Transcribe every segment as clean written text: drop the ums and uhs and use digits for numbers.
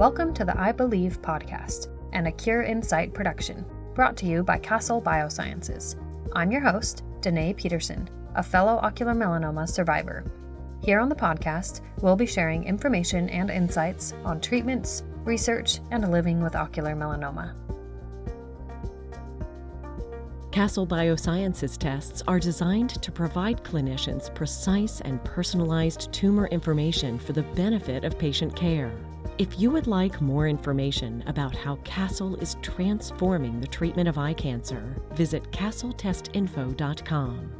Welcome to the I Believe podcast, an A Cure in Sight production, brought to you by Castle Biosciences. I'm your host, Danae Peterson, a fellow ocular melanoma survivor. Here on the podcast, we'll be sharing information and insights on treatments, research, and living with ocular melanoma. Castle Biosciences tests are designed to provide clinicians precise and personalized tumor information for the benefit of patient care. If you would like more information about how CASEL is transforming the treatment of eye cancer, visit CASELTestInfo.com.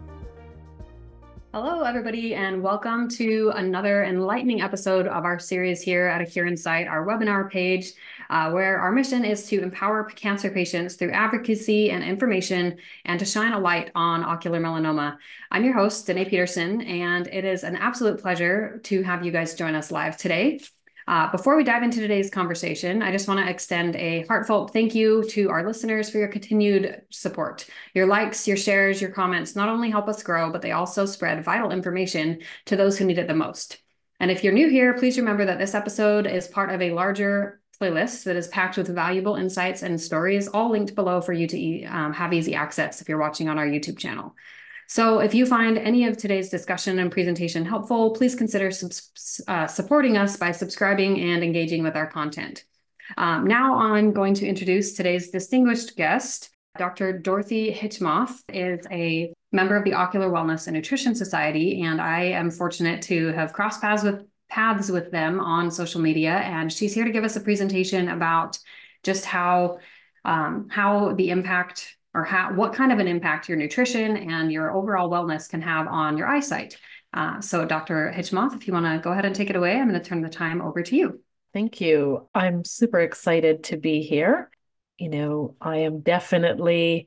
Hello, everybody, and welcome to another enlightening episode of our series here at A Cure in Sight, our webinar page, where our mission is to empower cancer patients through advocacy and information and to shine a light on ocular melanoma. I'm your host, Danae Peterson, and it is an absolute pleasure to have you guys join us live today. Before we dive into today's conversation, I just want to extend a heartfelt thank you to our listeners for your continued support. Your likes, your shares, your comments not only help us grow, but they also spread vital information to those who need it the most. And if you're new here, please remember that this episode is part of a larger playlist that is packed with valuable insights and stories, all linked below for you to have easy access if you're watching on our YouTube channel. So if you find any of today's discussion and presentation helpful, please consider supporting us by subscribing and engaging with our content. Now I'm going to introduce today's distinguished guest. Dr. Dorothy Hitchmoth is a member of the Ocular Wellness and Nutrition Society, and I am fortunate to have crossed paths with them on social media. And she's here to give us a presentation about just how the impact, or what kind of an impact your nutrition and your overall wellness can have on your eyesight. So Dr. Hitchmoth, if you want to go ahead and take it away, I'm going to turn the time over to you. Thank you. I'm super excited to be here. You know, I am definitely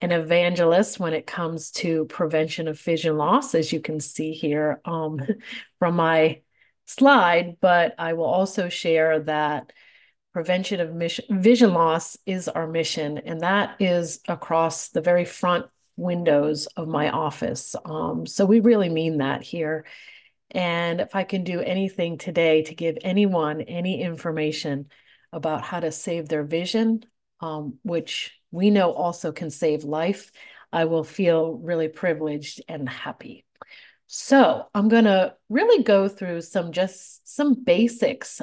an evangelist when it comes to prevention of vision loss, as you can see here from my slide, but I will also share that prevention of vision loss is our mission, and that is across the very front windows of my office. So we really mean that here. And if I can do anything today to give anyone any information about how to save their vision, which we know also can save life, I will feel really privileged and happy. So I'm going to really go through some basics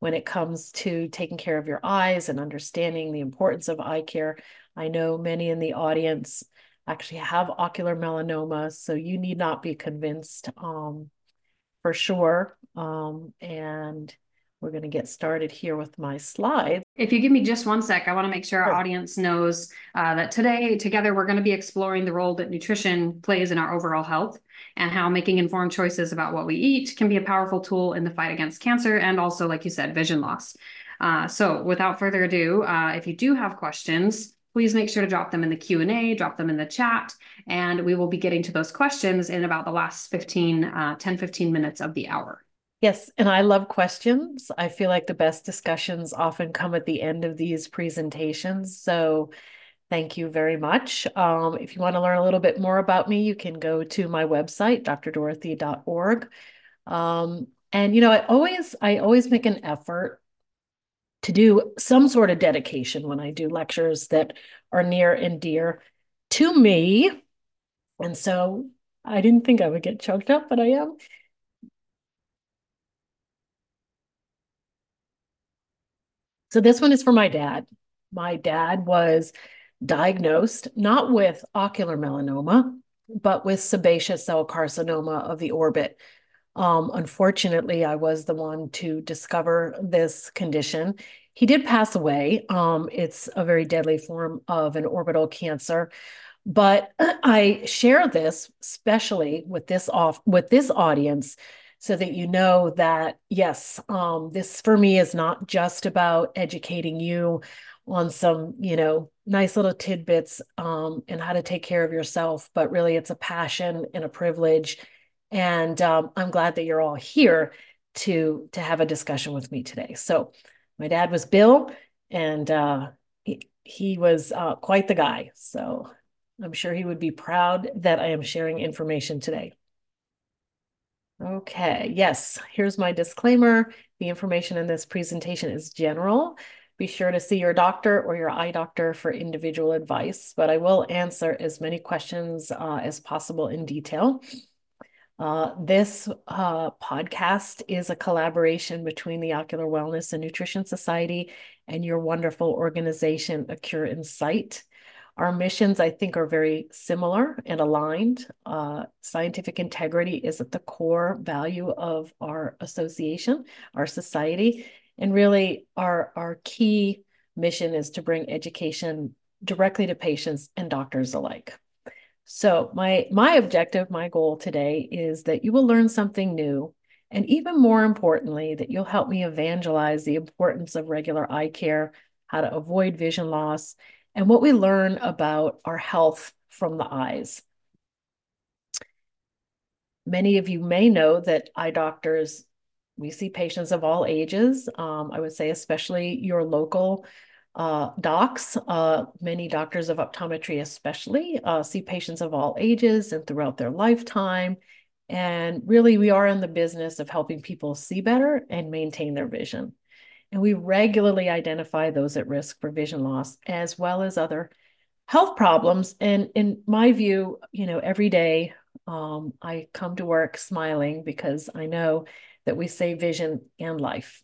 when it comes to taking care of your eyes and understanding the importance of eye care. I know many in the audience actually have ocular melanoma, so you need not be convinced for sure. And we're going to get started here with my slides. If you give me just one sec, I want to make sure our audience knows that today, together, we're going to be exploring the role that nutrition plays in our overall health and how making informed choices about what we eat can be a powerful tool in the fight against cancer and also, like you said, vision loss. So without further ado, if you do have questions, please make sure to drop them in the Q&A, drop them in the chat, and we will be getting to those questions in about the last 10-15 minutes of the hour. Yes, and I love questions. I feel like the best discussions often come at the end of these presentations. So thank you very much. If you want to learn a little bit more about me, you can go to my website, drdorothy.org. And you know, I always make an effort to do some sort of dedication when I do lectures that are near and dear to me. And so I didn't think I would get choked up, but I am. So this one is for my dad. My dad was diagnosed not with ocular melanoma, but with sebaceous cell carcinoma of the orbit. Unfortunately, I was the one to discover this condition. He did pass away. It's a very deadly form of an orbital cancer. But I share this especially with this audience, so that you know that, yes, this for me is not just about educating you on some, you know, nice little tidbits and how to take care of yourself, but really it's a passion and a privilege. And I'm glad that you're all here to have a discussion with me today. So my dad was Bill, and he was quite the guy. So I'm sure he would be proud that I am sharing information today. Okay, yes, here's my disclaimer. The information in this presentation is general. Be sure to see your doctor or your eye doctor for individual advice, but I will answer as many questions as possible in detail. This podcast is a collaboration between the Ocular Wellness and Nutrition Society and your wonderful organization, A Cure in Sight. Our missions, I think, are very similar and aligned. Scientific integrity is at the core value of our association, our society, and really our key mission is to bring education directly to patients and doctors alike. So my objective, my goal today is that you will learn something new, and even more importantly, that you'll help me evangelize the importance of regular eye care, how to avoid vision loss, and what we learn about our health from the eyes. Many of you may know that eye doctors, we see patients of all ages. I would say especially your local docs. Many doctors of optometry especially see patients of all ages and throughout their lifetime. And really, we are in the business of helping people see better and maintain their vision. And we regularly identify those at risk for vision loss, as well as other health problems. And in my view, you know, every day I come to work smiling because I know that we save vision and life.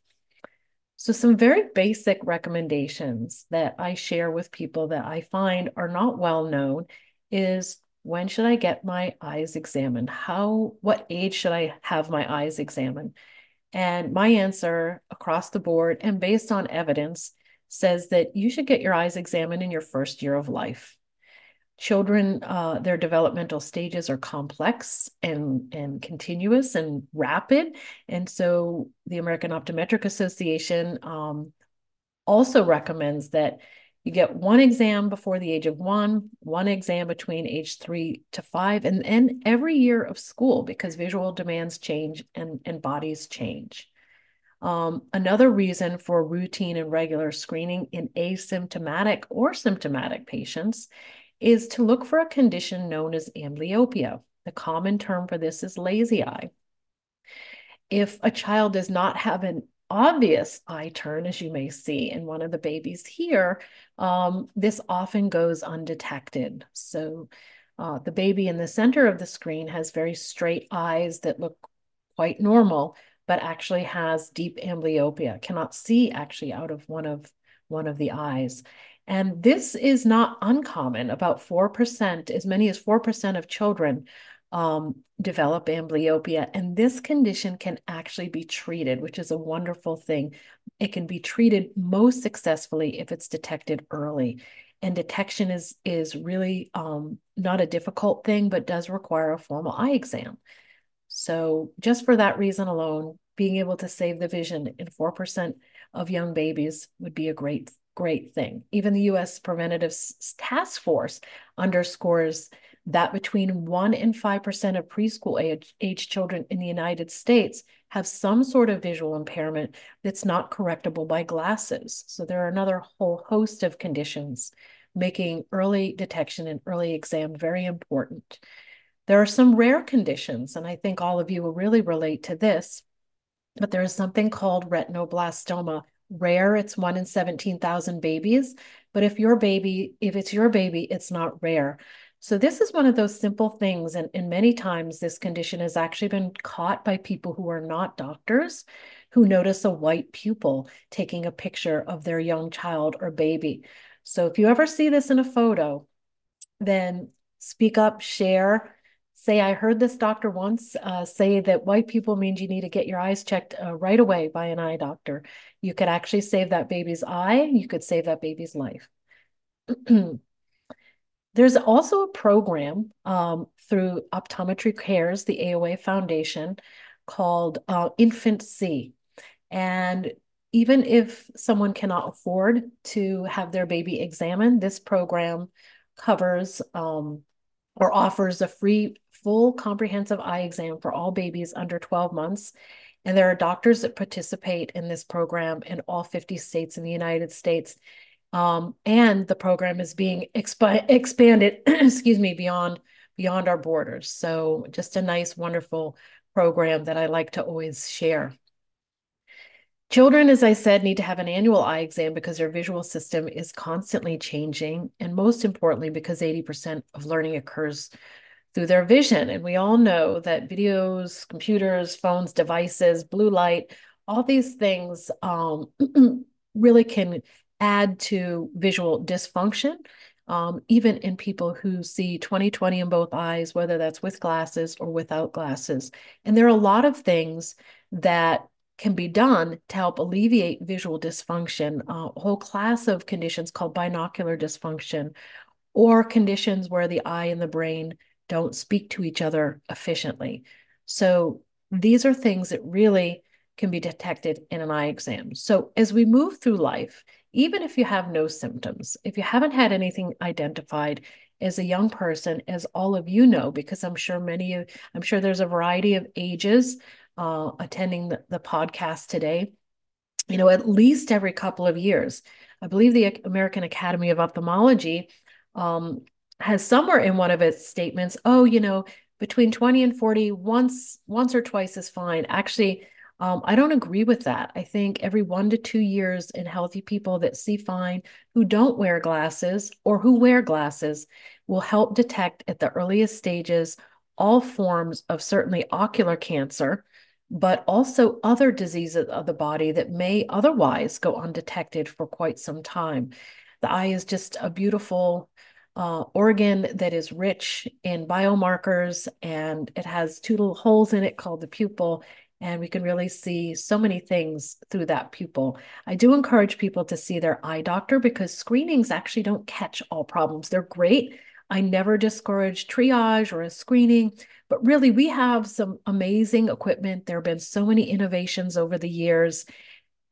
So some very basic recommendations that I share with people that I find are not well known is, when should I get my eyes examined? What age should I have my eyes examined? And my answer across the board and based on evidence says that you should get your eyes examined in your first year of life. Children, their developmental stages are complex and continuous and rapid. And so the American Optometric Association also recommends that you get one exam before the age of one, one exam between age 3 to 5, and then every year of school, because visual demands change and bodies change. Another reason for routine and regular screening in asymptomatic or symptomatic patients is to look for a condition known as amblyopia. The common term for this is lazy eye. If a child does not have an obvious eye turn, as you may see in one of the babies here, this often goes undetected. So the baby in the center of the screen has very straight eyes that look quite normal, but actually has deep amblyopia, cannot see actually out of one of the eyes. And this is not uncommon. About 4%, as many as 4% of children develop amblyopia, and this condition can actually be treated, which is a wonderful thing. It can be treated most successfully if it's detected early, and detection is really not a difficult thing, but does require a formal eye exam. So just for that reason alone, being able to save the vision in 4% of young babies would be a great thing. Even the U.S. Preventative Task Force underscores that between 1% and 5% of preschool age children in the United States have some sort of visual impairment that's not correctable by glasses. So there are another whole host of conditions making early detection and early exam very important. There are some rare conditions, and I think all of you will really relate to this, but there is something called retinoblastoma. Rare, it's 1 in 17,000 babies, but if it's your baby, it's not rare. So this is one of those simple things, and many times this condition has actually been caught by people who are not doctors, who notice a white pupil taking a picture of their young child or baby. So if you ever see this in a photo, then speak up, share, say, I heard this doctor once say that white pupil means you need to get your eyes checked right away by an eye doctor. You could actually save that baby's eye, you could save that baby's life. There's also a program through Optometry Cares, the AOA Foundation, called InfantSEE. And even if someone cannot afford to have their baby examined, this program covers or offers a free, full, comprehensive eye exam for all babies under 12 months. And there are doctors that participate in this program in all 50 states in the United States. And the program is being expanded, excuse me, beyond our borders. So just a nice, wonderful program that I like to always share. Children, as I said, need to have an annual eye exam because their visual system is constantly changing, and most importantly, because 80% of learning occurs through their vision. And we all know that videos, computers, phones, devices, blue light, all these things really can add to visual dysfunction, even in people who see 20/20 in both eyes, whether that's with glasses or without glasses. And there are a lot of things that can be done to help alleviate visual dysfunction, a whole class of conditions called binocular dysfunction, or conditions where the eye and the brain don't speak to each other efficiently. So these are things that really can be detected in an eye exam. So as we move through life, even if you have no symptoms, if you haven't had anything identified as a young person, as all of you know, because I'm sure there's a variety of ages attending the podcast today, you know, at least every couple of years. I believe the American Academy of Ophthalmology has somewhere in one of its statements, between 20 and 40, once or twice is fine. Actually, I don't agree with that. I think every 1 to 2 years in healthy people that see fine, who don't wear glasses or who wear glasses, will help detect at the earliest stages all forms of certainly ocular cancer, but also other diseases of the body that may otherwise go undetected for quite some time. The eye is just a beautiful organ that is rich in biomarkers, and it has two little holes in it called the pupil, and we can really see so many things through that pupil. I do encourage people to see their eye doctor because screenings actually don't catch all problems. They're great. I never discourage triage or a screening, but really we have some amazing equipment. There have been so many innovations over the years,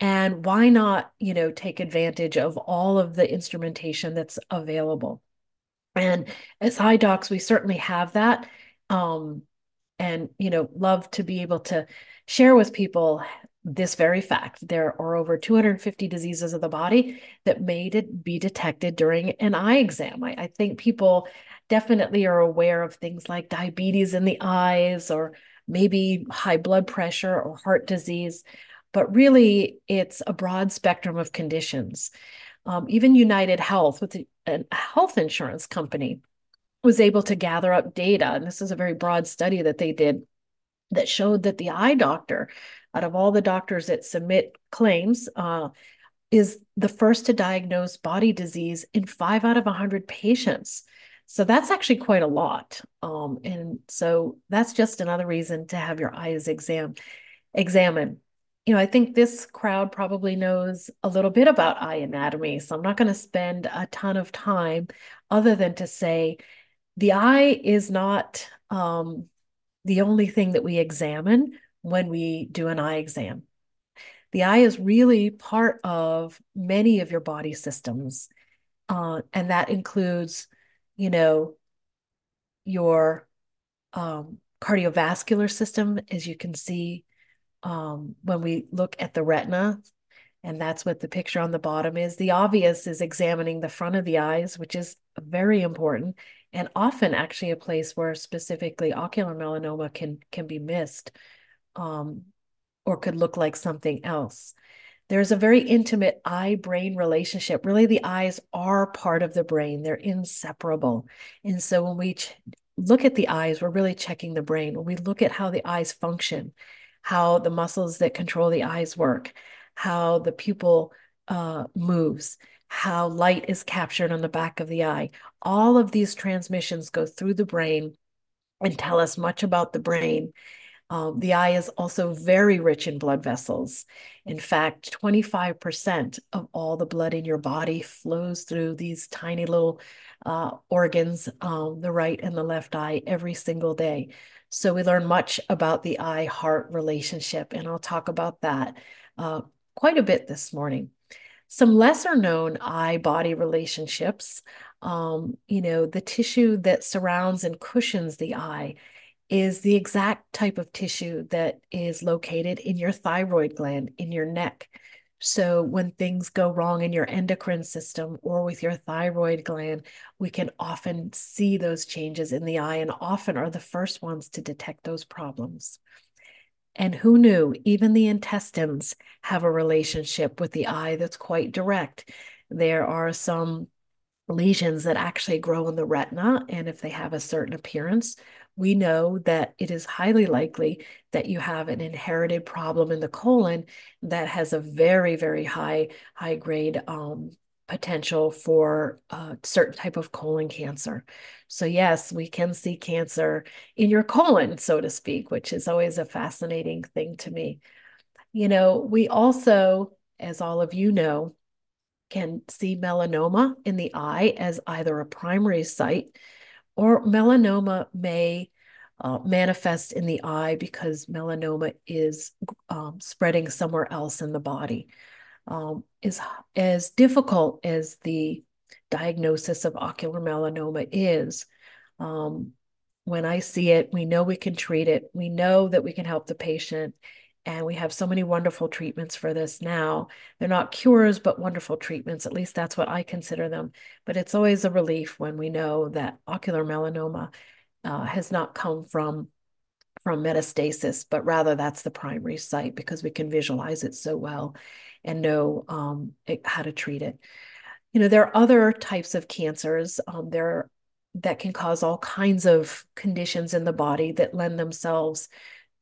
and why not, take advantage of all of the instrumentation that's available? And as eye docs, we certainly have that, and love to be able to share with people this very fact. There are over 250 diseases of the body that may be detected during an eye exam. I think people definitely are aware of things like diabetes in the eyes, or maybe high blood pressure or heart disease, but really it's a broad spectrum of conditions. Even UnitedHealth, with a health insurance company, was able to gather up data, and this is a very broad study that they did, that showed that the eye doctor, out of all the doctors that submit claims, is the first to diagnose body disease in 5 out of 100 patients. So that's actually quite a lot. And so that's just another reason to have your eyes examined. I think this crowd probably knows a little bit about eye anatomy, so I'm not going to spend a ton of time other than to say the eye is not the only thing that we examine when we do an eye exam. The eye is really part of many of your body systems, and that includes, your cardiovascular system, as you can see when we look at the retina, and that's what the picture on the bottom is. The obvious is examining the front of the eyes, which is very important, and often actually a place where specifically ocular melanoma can be missed, or could look like something else. There's a very intimate eye-brain relationship. Really, the eyes are part of the brain. They're inseparable. And so when we look at the eyes, we're really checking the brain. When we look at how the eyes function, how the muscles that control the eyes work, how the pupil moves, how light is captured on the back of the eye, all of these transmissions go through the brain and tell us much about the brain. The eye is also very rich in blood vessels. In fact, 25% of all the blood in your body flows through these tiny little organs, the right and the left eye, every single day. So we learn much about the eye-heart relationship, and I'll talk about that quite a bit this morning. Some lesser-known eye-body relationships, the tissue that surrounds and cushions the eye is the exact type of tissue that is located in your thyroid gland, in your neck. So when things go wrong in your endocrine system or with your thyroid gland, we can often see those changes in the eye and often are the first ones to detect those problems. And who knew, even the intestines have a relationship with the eye that's quite direct. There are some lesions that actually grow in the retina, and if they have a certain appearance, we know that it is highly likely that you have an inherited problem in the colon that has a very, very high grade potential for a certain type of colon cancer. So yes, we can see cancer in your colon, so to speak, which is always a fascinating thing to me. You know, we also, as all of you know, can see melanoma in the eye as either a primary site, or melanoma may manifest in the eye because melanoma is spreading somewhere else in the body. Is as difficult as the diagnosis of ocular melanoma is, when I see it, we know we can treat it. We know that we can help the patient, and we have so many wonderful treatments for this now. They're not cures, but wonderful treatments. At least that's what I consider them. But it's always a relief when we know that ocular melanoma has not come from metastasis, but rather that's the primary site, because we can visualize it so well and know how to treat it. You know, there are other types of cancers that can cause all kinds of conditions in the body that lend themselves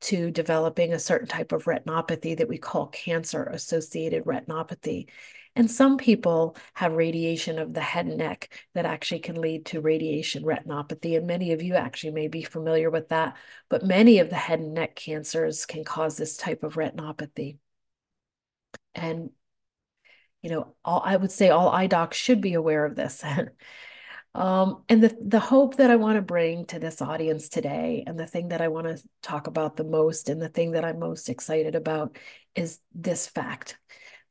to developing a certain type of retinopathy that we call cancer-associated retinopathy. And some people have radiation of the head and neck that actually can lead to radiation retinopathy. And many of you actually may be familiar with that, but many of the head and neck cancers can cause this type of retinopathy. And, you know, I would say all eye docs should be aware of this. And the hope that I want to bring to this audience today, and the thing that I want to talk about the most, and the thing that I'm most excited about, is this fact.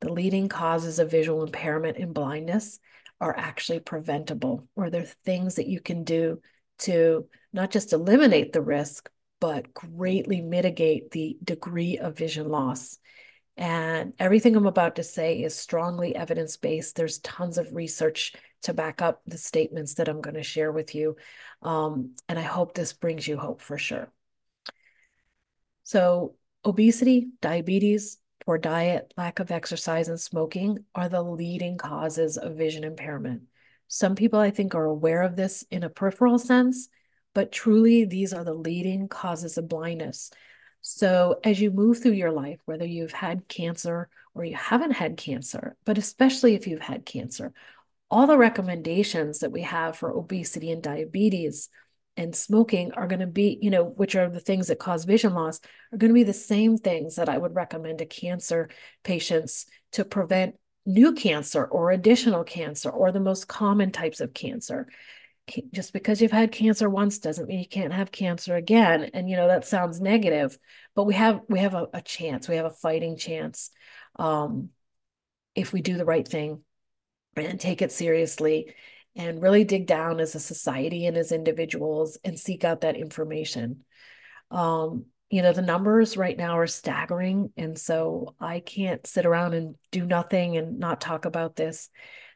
The leading causes of visual impairment and blindness are actually preventable, or there are things that you can do to not just eliminate the risk, but greatly mitigate the degree of vision loss. And everything I'm about to say is strongly evidence-based. There's tons of research to back up the statements that I'm going to share with you. And I hope this brings you hope for sure. So obesity, diabetes, poor diet, lack of exercise, and smoking are the leading causes of vision impairment. Some people, I think, are aware of this in a peripheral sense, but truly these are the leading causes of blindness. So as you move through your life, whether you've had cancer or you haven't had cancer, but especially if you've had cancer, all the recommendations that we have for obesity and diabetes and smoking are going to be, you know, which are the things that cause vision loss, are going to be the same things that I would recommend to cancer patients to prevent new cancer or additional cancer or the most common types of cancer. Just because you've had cancer once doesn't mean you can't have cancer again. And, you know, that sounds negative, but we have a chance. We have a fighting chance if we do the right thing and take it seriously and really dig down as a society and as individuals and seek out that information. You know, the numbers right now are staggering. And so I can't sit around and do nothing and not talk about this.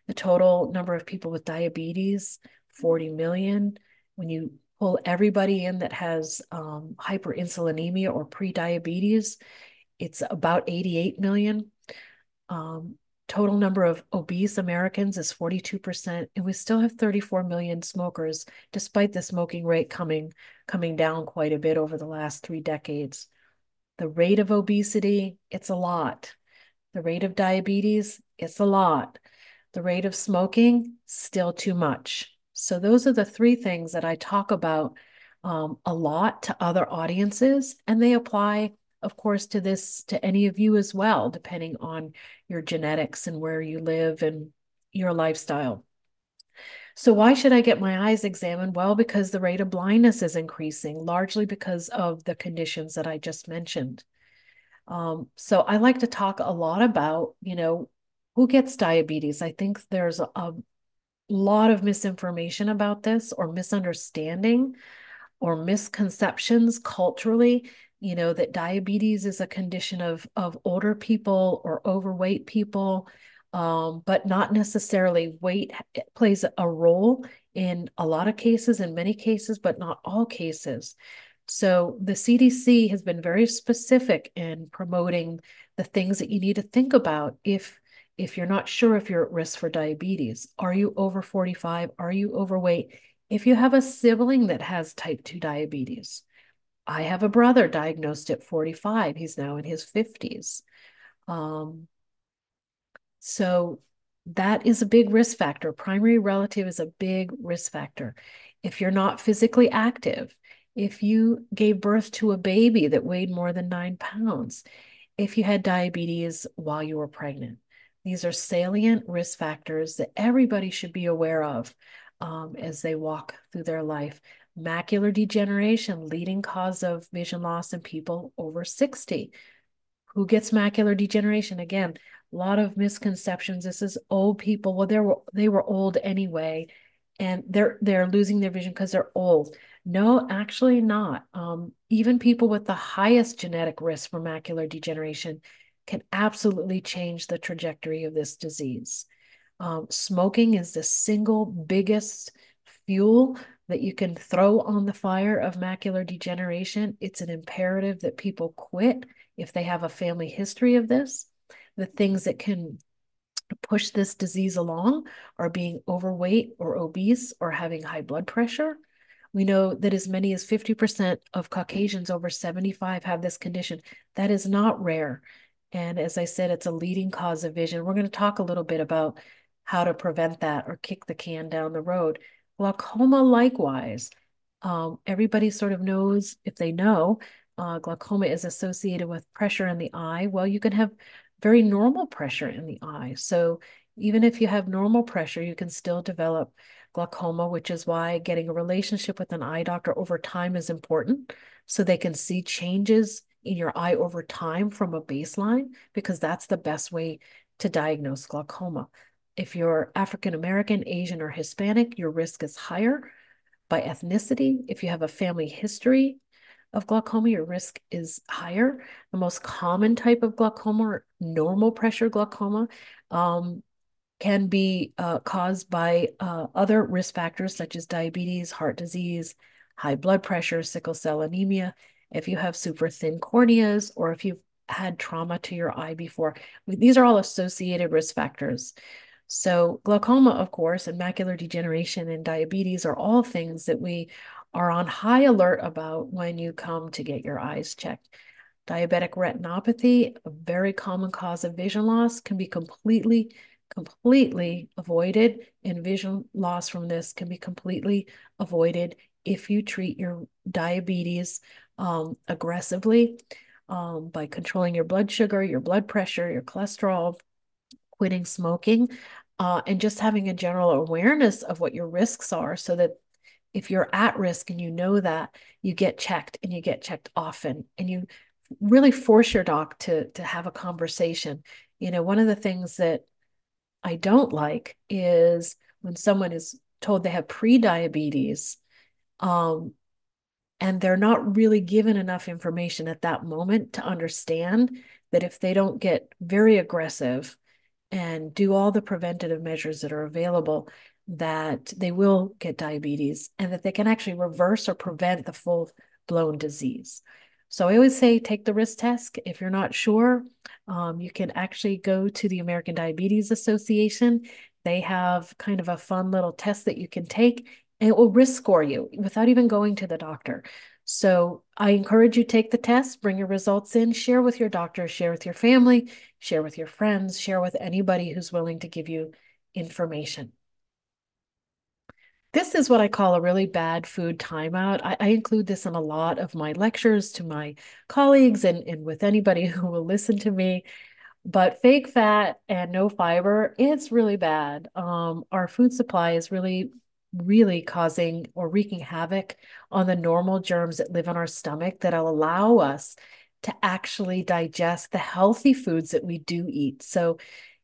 The total number of people with diabetes, 40 million. When you pull everybody in that has hyperinsulinemia or pre-diabetes, it's about 88 million. Total number of obese Americans is 42%, and we still have 34 million smokers, despite the smoking rate coming down quite a bit over the last 3 decades. The rate of obesity, it's a lot. The rate of diabetes, it's a lot. The rate of smoking, still too much. So those are the 3 things that I talk about a lot to other audiences, and they apply, of course, to any of you as well, depending on your genetics and where you live and your lifestyle. So why should I get my eyes examined? Well, because the rate of blindness is increasing, largely because of the conditions that I just mentioned. So I like to talk a lot about, you know, who gets diabetes. I think there's a lot of misinformation about this, or misunderstanding or misconceptions culturally, you know, that diabetes is a condition of older people or overweight people, but not necessarily. Weight plays a role in a lot of cases, in many cases, but not all cases. So the CDC has been very specific in promoting the things that you need to think about if you're not sure if you're at risk for diabetes. Are you over 45? Are you overweight? If you have a sibling that has type 2 diabetes, I have a brother diagnosed at 45. He's now in his 50s. So that is a big risk factor. Primary relative is a big risk factor. If you're not physically active, if you gave birth to a baby that weighed more than 9 pounds, if you had diabetes while you were pregnant, these are salient risk factors that everybody should be aware of as they walk through their life. Macular degeneration, leading cause of vision loss in people over 60. Who gets macular degeneration? Again, a lot of misconceptions. This is old people. Well, they were old anyway, and they're losing their vision because they're old. No, actually not. Even people with the highest genetic risk for macular degeneration can absolutely change the trajectory of this disease. Smoking is the single biggest fuel that you can throw on the fire of macular degeneration. It's an imperative that people quit if they have a family history of this. The things that can push this disease along are being overweight or obese or having high blood pressure. We know that as many as 50% of Caucasians over 75 have this condition. That is not rare. And as I said, it's a leading cause of vision. We're going to talk a little bit about how to prevent that or kick the can down the road. Glaucoma, likewise, everybody sort of knows, if they know, glaucoma is associated with pressure in the eye. Well, you can have very normal pressure in the eye. So even if you have normal pressure, you can still develop glaucoma, which is why getting a relationship with an eye doctor over time is important, so they can see changes in your eye over time from a baseline, because that's the best way to diagnose glaucoma. If you're African American, Asian, or Hispanic, your risk is higher. By ethnicity, if you have a family history of glaucoma, your risk is higher. The most common type of glaucoma, or normal pressure glaucoma, can be caused by other risk factors such as diabetes, heart disease, high blood pressure, sickle cell anemia. If you have super thin corneas, or if you've had trauma to your eye before, these are all associated risk factors. So glaucoma, of course, and macular degeneration and diabetes are all things that we are on high alert about when you come to get your eyes checked. Diabetic retinopathy, a very common cause of vision loss, can be completely avoided, and vision loss from this can be completely avoided if you treat your diabetes aggressively by controlling your blood sugar, your blood pressure, your cholesterol, quitting smoking, and just having a general awareness of what your risks are, so that if you're at risk and you know that, you get checked, and you get checked often, and you really force your doc to have a conversation. You know, one of the things that I don't like is when someone is told they have pre-diabetes, and they're not really given enough information at that moment to understand that if they don't get very aggressive and do all the preventative measures that are available, that they will get diabetes, and that they can actually reverse or prevent the full-blown disease. So I always say, take the risk test. If you're not sure, you can actually go to the American Diabetes Association. They have kind of a fun little test that you can take, and it will risk score you without even going to the doctor. So I encourage you, take the test, bring your results in, share with your doctor, share with your family, share with your friends, share with anybody who's willing to give you information. This is what I call a really bad food timeout. I include this in a lot of my lectures to my colleagues and with anybody who will listen to me. But fake fat and no fiber, it's really bad. Our food supply is really causing or wreaking havoc on the normal germs that live in our stomach that allow us to actually digest the healthy foods that we do eat. So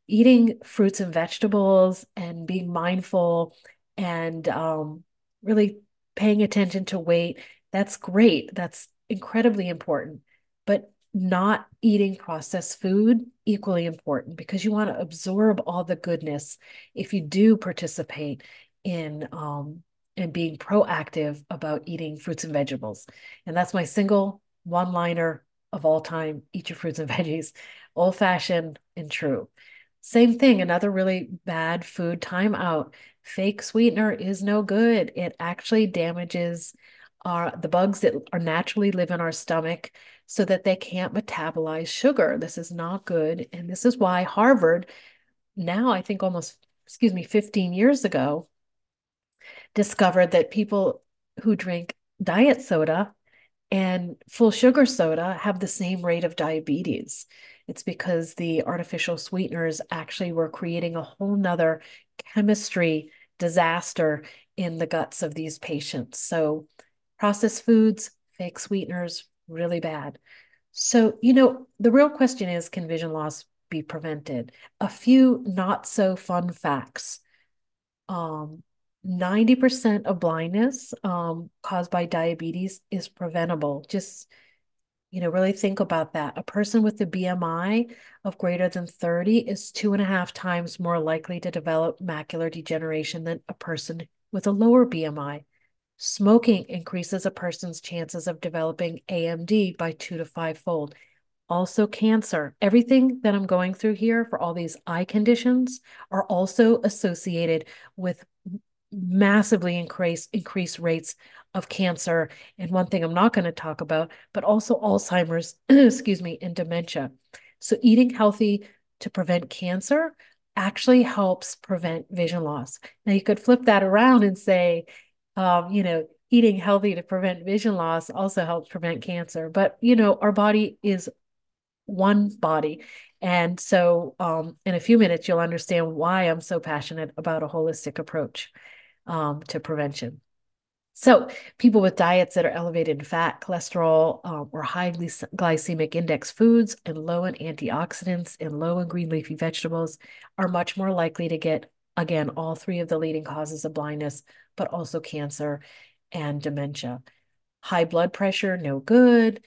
eating fruits and vegetables and being mindful and really paying attention to weight, that's great. That's incredibly important. But not eating processed food, equally important, because you want to absorb all the goodness if you do participate in and being proactive about eating fruits and vegetables. And that's my single one-liner of all time: eat your fruits and veggies, old-fashioned and true. Same thing, another really bad food timeout. Fake sweetener is no good. It actually damages the bugs that are naturally live in our stomach so that they can't metabolize sugar. This is not good. And this is why Harvard, now I think almost, 15 years ago, discovered that people who drink diet soda and full sugar soda have the same rate of diabetes. It's because the artificial sweeteners actually were creating a whole nother chemistry disaster in the guts of these patients. So processed foods, fake sweeteners, really bad. So, you know, the real question is, can vision loss be prevented? A few not so fun facts. 90% of blindness caused by diabetes is preventable. Just, you know, really think about that. A person with a BMI of greater than 30 is 2.5 times more likely to develop macular degeneration than a person with a lower BMI. Smoking increases a person's chances of developing AMD by 2 to 5-fold. Also cancer. Everything that I'm going through here for all these eye conditions are also associated with massively increased rates of cancer. And one thing I'm not going to talk about, but also Alzheimer's, and dementia. So eating healthy to prevent cancer actually helps prevent vision loss. Now you could flip that around and say, you know, eating healthy to prevent vision loss also helps prevent cancer. But, you know, our body is one body. And so in a few minutes, you'll understand why I'm so passionate about a holistic approach to prevention. So people with diets that are elevated in fat, cholesterol, or high glycemic index foods and low in antioxidants and low in green leafy vegetables are much more likely to get, again, all three of the leading causes of blindness, but also cancer and dementia. High blood pressure, no good.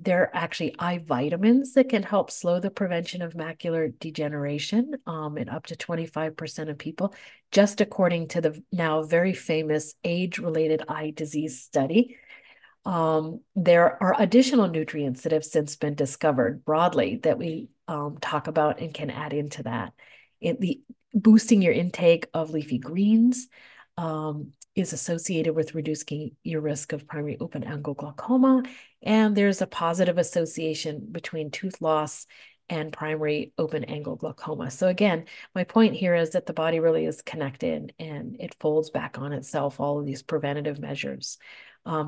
There are actually eye vitamins that can help slow the prevention of macular degeneration in up to 25% of people, just according to the now very famous age-related eye disease study. There are additional nutrients that have since been discovered broadly that we talk about and can add into that. Boosting your intake of leafy greens is associated with reducing your risk of primary open-angle glaucoma, and there's a positive association between tooth loss and primary open-angle glaucoma. So again, my point here is that the body really is connected and it folds back on itself, all of these preventative measures.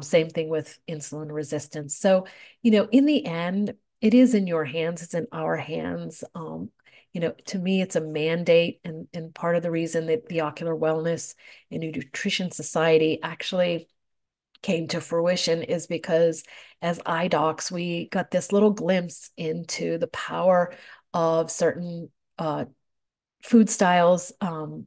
Same thing with insulin resistance. So, you know, in the end, it is in your hands, it's in our hands. You know, to me, it's a mandate, and part of the reason that the Ocular Wellness and Nutrition Society actually came to fruition is because as eye docs, we got this little glimpse into the power of certain food styles,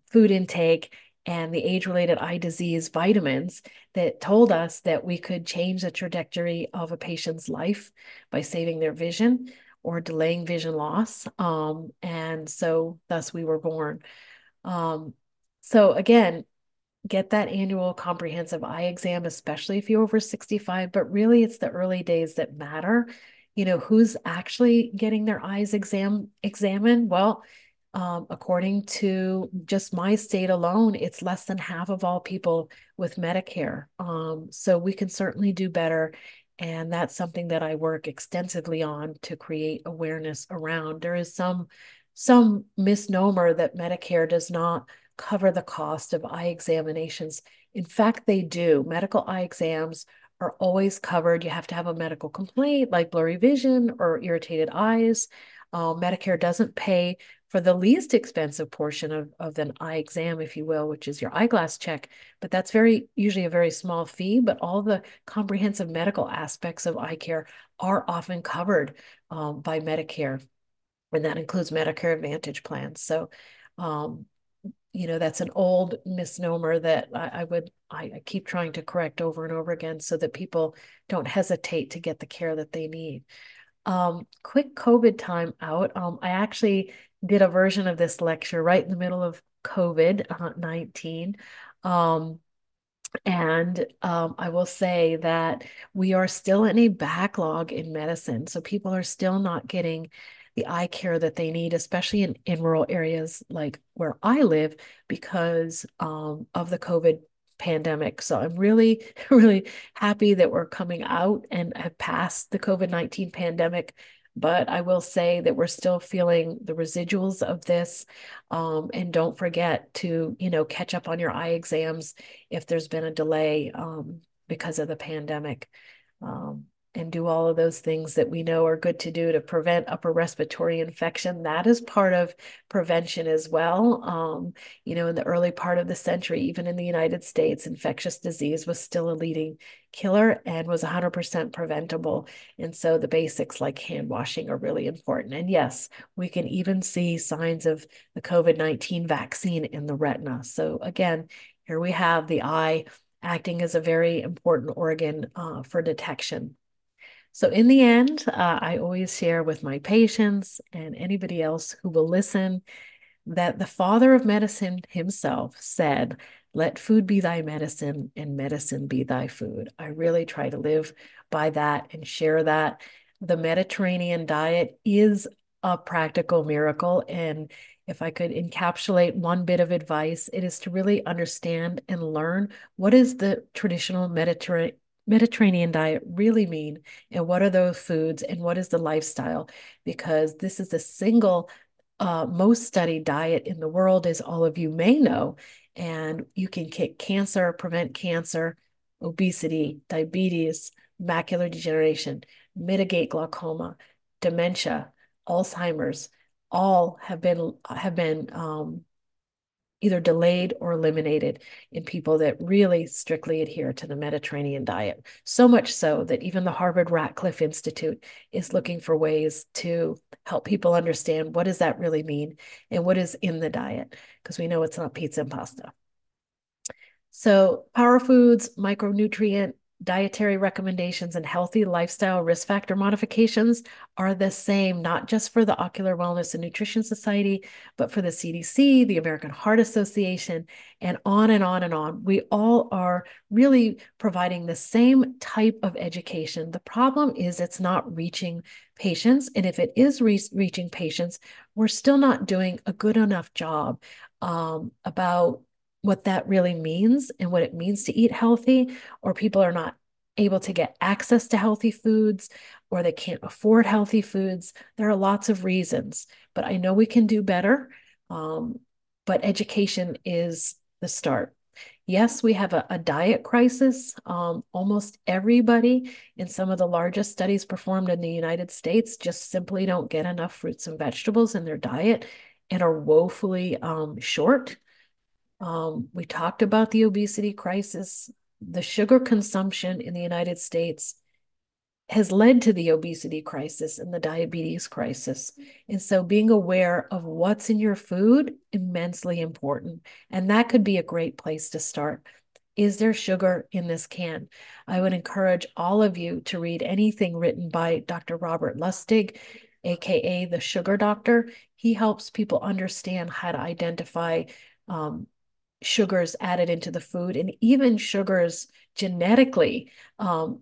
food intake, and the age-related eye disease vitamins that told us that we could change the trajectory of a patient's life by saving their vision or delaying vision loss. And so thus we were born. So again, get that annual comprehensive eye exam, especially if you're over 65, but really it's the early days that matter. You know, who's actually getting their eyes examined? Well, according to just my state alone, it's less than half of all people with Medicare. So we can certainly do better. And that's something that I work extensively on to create awareness around. There is some misnomer that Medicare does not cover the cost of eye examinations. In fact, they do. Medical eye exams are always covered. You have to have a medical complaint like blurry vision or irritated eyes. Medicare doesn't pay for the least expensive portion of an eye exam, if you will, which is your eyeglass check. But that's usually a very small fee, but all the comprehensive medical aspects of eye care are often covered by Medicare. And that includes Medicare Advantage plans. So, you know, that's an old misnomer that I keep trying to correct over and over again so that people don't hesitate to get the care that they need. Quick COVID time out. I actually did a version of this lecture right in the middle of COVID-19. And I will say that we are still in a backlog in medicine. So people are still not getting the eye care that they need, especially in rural areas like where I live, because of the COVID pandemic. So I'm really, really happy that we're coming out and have passed the COVID-19 pandemic. But I will say that we're still feeling the residuals of this. And don't forget to, catch up on your eye exams if there's been a delay because of the pandemic. And do all of those things that we know are good to do to prevent upper respiratory infection. That is part of prevention as well. In the early part of the century, even in the United States, infectious disease was still a leading killer and was 100% preventable. And so the basics like hand washing are really important. And yes, we can even see signs of the COVID-19 vaccine in the retina. So again, here we have the eye acting as a very important organ for detection. So in the end, I always share with my patients and anybody else who will listen that the father of medicine himself said, "Let food be thy medicine and medicine be thy food." I really try to live by that and share that. The Mediterranean diet is a practical miracle. And if I could encapsulate one bit of advice, it is to really understand and learn what is the traditional Mediterranean diet really mean, and what are those foods, and what is the lifestyle? Because this is the single most studied diet in the world, as all of you may know, and you can kick cancer, prevent cancer, obesity, diabetes, macular degeneration, mitigate glaucoma, dementia, Alzheimer's, all have been either delayed or eliminated in people that really strictly adhere to the Mediterranean diet. So much so that even the Harvard Radcliffe Institute is looking for ways to help people understand what does that really mean and what is in the diet, because we know it's not pizza and pasta. So power foods, micronutrient, dietary recommendations, and healthy lifestyle risk factor modifications are the same, not just for the Ocular Wellness and Nutrition Society, but for the CDC, the American Heart Association, and on and on and on. We all are really providing the same type of education. The problem is it's not reaching patients. And if it is reaching patients, we're still not doing a good enough job about what that really means and what it means to eat healthy, or people are not able to get access to healthy foods, or they can't afford healthy foods. There are lots of reasons, but I know we can do better, but education is the start. Yes, we have a diet crisis. Almost everybody in some of the largest studies performed in the United States just simply don't get enough fruits and vegetables in their diet and are woefully short. We talked about the obesity crisis. The sugar consumption in the United States has led to the obesity crisis and the diabetes crisis. And so being aware of what's in your food, immensely important. And that could be a great place to start. Is there sugar in this can? I would encourage all of you to read anything written by Dr. Robert Lustig, AKA the Sugar Doctor. He helps people understand how to identify sugars added into the food, and even sugars genetically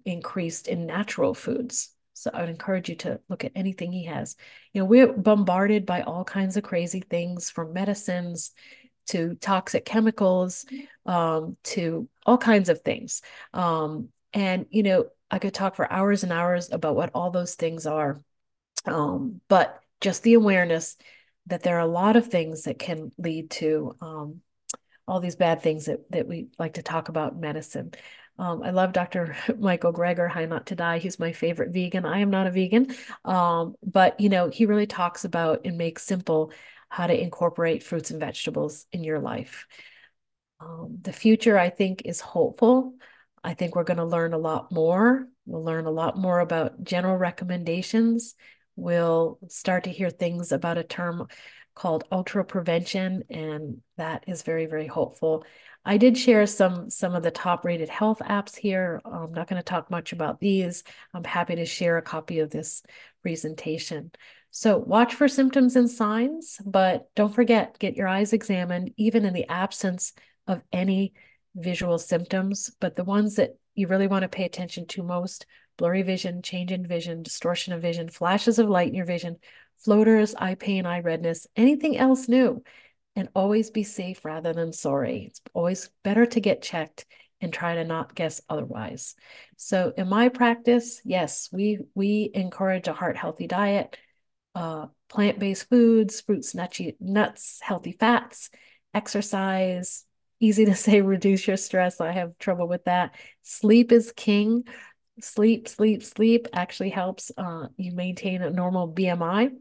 increased in natural foods. So I would encourage you to look at anything he has. We're bombarded by all kinds of crazy things, from medicines to toxic chemicals to all kinds of things. I could talk for hours and hours about what all those things are, but just the awareness that there are a lot of things that can lead to all these bad things that we like to talk about in medicine. I love Dr. Michael Greger, How Not to Die. He's my favorite vegan. I am not a vegan, but he really talks about and makes simple how to incorporate fruits and vegetables in your life. The future, I think, is hopeful. I think we're going to learn a lot more. We'll learn a lot more about general recommendations. We'll start to hear things about a term called ultra prevention, and that is very, very hopeful. I did share some of the top rated health apps here. I'm not going to talk much about these. I'm happy to share a copy of this presentation. So watch for symptoms and signs, but don't forget, get your eyes examined, even in the absence of any visual symptoms, but the ones that you really want to pay attention to most: blurry vision, change in vision, distortion of vision, flashes of light in your vision, floaters, eye pain, eye redness, anything else new. And always be safe rather than sorry. It's always better to get checked and try to not guess otherwise. So in my practice, yes, we encourage a heart-healthy diet, plant-based foods, fruits, nuts, healthy fats, exercise. Easy to say, reduce your stress. I have trouble with that. Sleep is king. Sleep actually helps you maintain a normal BMI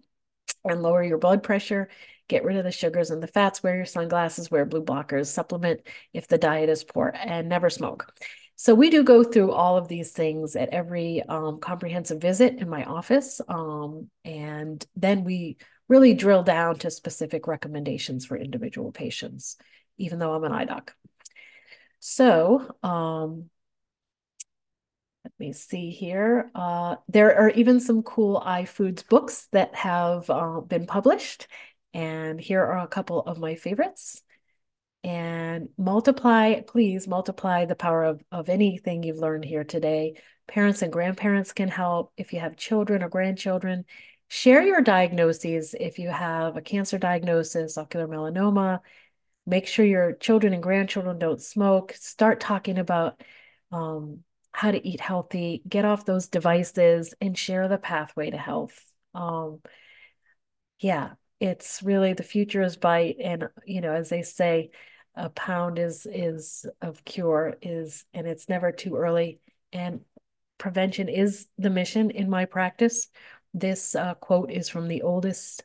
and lower your blood pressure. Get rid of the sugars and the fats, wear your sunglasses, wear blue blockers, supplement if the diet is poor, and never smoke. So we do go through all of these things at every comprehensive visit in my office. And then we really drill down to specific recommendations for individual patients, even though I'm an eye doc. So, let me see here. There are even some cool eye foods books that have been published. And here are a couple of my favorites. And please multiply the power of anything you've learned here today. Parents and grandparents can help if you have children or grandchildren. Share your diagnoses if you have a cancer diagnosis, ocular melanoma. Make sure your children and grandchildren don't smoke. Start talking about how to eat healthy, get off those devices, and share the pathway to health. Yeah. It's really, the future is bright, and you know, as they say, a pound is of cure is, and it's never too early. And prevention is the mission in my practice. This quote is from the oldest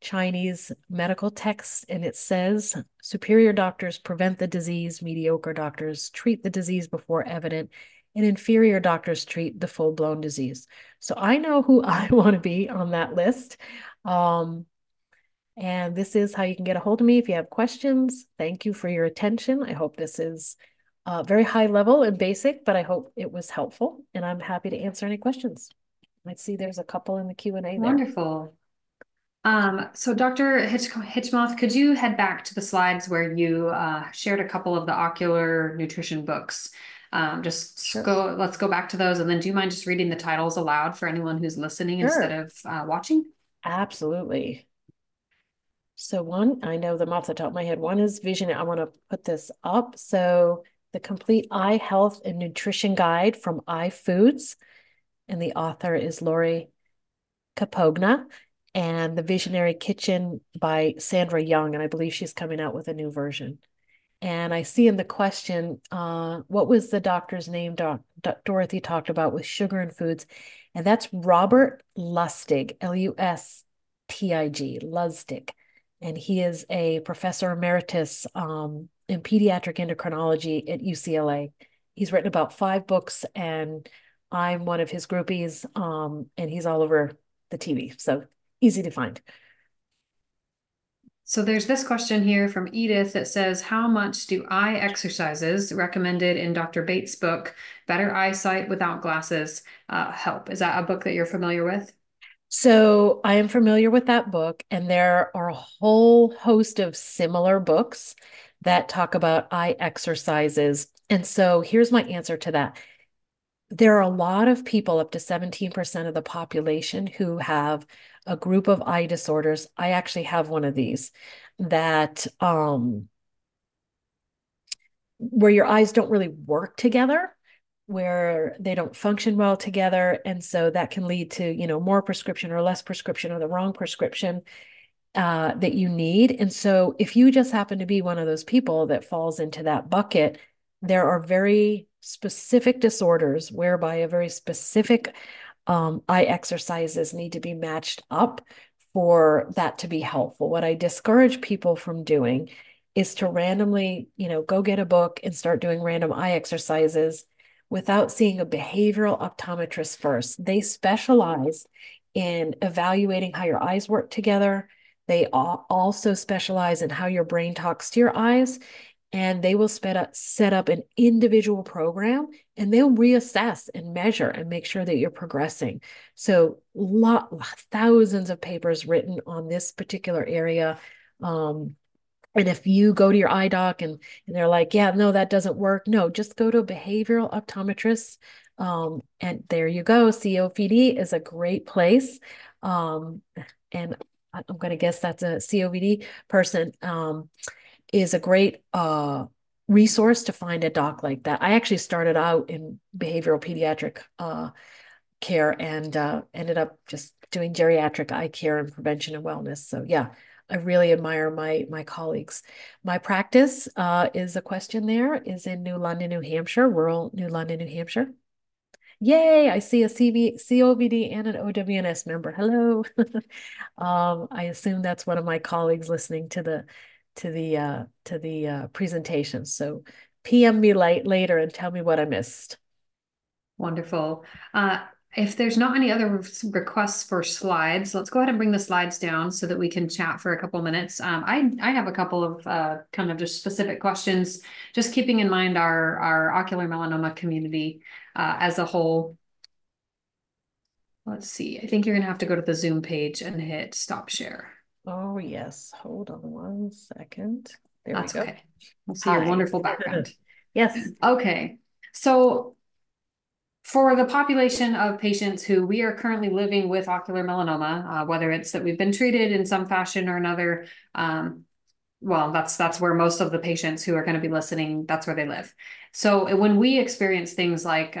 Chinese medical text, and it says, "Superior doctors prevent the disease, mediocre doctors treat the disease before evident, and inferior doctors treat the full-blown disease." So I know who I want to be on that list. And this is how you can get a hold of me if you have questions. Thank you for your attention. I hope this is very high level and basic, but I hope it was helpful. And I'm happy to answer any questions. I see there's a couple in the Q&A there. Wonderful. So Dr. Hitchmoth, could you head back to the slides where you shared a couple of the ocular nutrition books? Let's go back to those. And then do you mind just reading the titles aloud for anyone who's listening instead of watching? Absolutely. So one, I know them off the top of my head. One is Vision. I want to put this up. So the Complete Eye Health and Nutrition Guide from Eye Foods. And the author is Laurie Capogna. And The Visionary Kitchen by Sandra Young. And I believe she's coming out with a new version. And I see in the question, what was the doctor's name Dorothy talked about with sugar and foods? And that's Robert Lustig, L-U-S-T-I-G, Lustig. And he is a professor emeritus in pediatric endocrinology at UCLA. He's written about 5 books, and I'm one of his groupies, and he's all over the TV, so easy to find. So there's this question here from Edith that says, how much do eye exercises recommended in Dr. Bates' book, Better Eyesight Without Glasses, help? Is that a book that you're familiar with? So I am familiar with that book, and there are a whole host of similar books that talk about eye exercises. And so here's my answer to that. There are a lot of people, up to 17% of the population, who have a group of eye disorders. I actually have one of these, that where your eyes don't really work together, where they don't function well together. And so that can lead to, you know, more prescription or less prescription or the wrong prescription that you need. And so if you just happen to be one of those people that falls into that bucket, there are very specific disorders whereby a very specific eye exercises need to be matched up for that to be helpful. What I discourage people from doing is to randomly, you know, go get a book and start doing random eye exercises without seeing a behavioral optometrist first. They specialize in evaluating how your eyes work together. They also specialize in how your brain talks to your eyes, and they will set up an individual program, and they'll reassess and measure and make sure that you're progressing. So thousands of papers written on this particular area, And if you go to your eye doc and they're like, yeah, no, that doesn't work. No, just go to a behavioral optometrist. And there you go. COVD is a great place. And I'm going to guess that's a COVD person, is a great resource to find a doc like that. I actually started out in behavioral pediatric care and ended up just doing geriatric eye care and prevention and wellness. So yeah, I really admire my colleagues. My practice is a question there, is in New London, New Hampshire, rural New London, New Hampshire. Yay, I see a COVD and an OWNS member. Hello. I assume that's one of my colleagues listening to the presentation. So PM me later and tell me what I missed. Wonderful. If there's not any other requests for slides, let's go ahead and bring the slides down so that we can chat for a couple minutes. I have a couple of kind of just specific questions, just keeping in mind our ocular melanoma community as a whole. Let's see. I think you're going to have to go to the Zoom page and hit stop share. Oh, yes. Hold on one second. There we go. That's okay. We'll see your wonderful background. Yes. Okay. So for the population of patients who we are currently living with ocular melanoma, whether it's that we've been treated in some fashion or another, well, that's where most of the patients who are going to be listening, that's where they live. So when we experience things like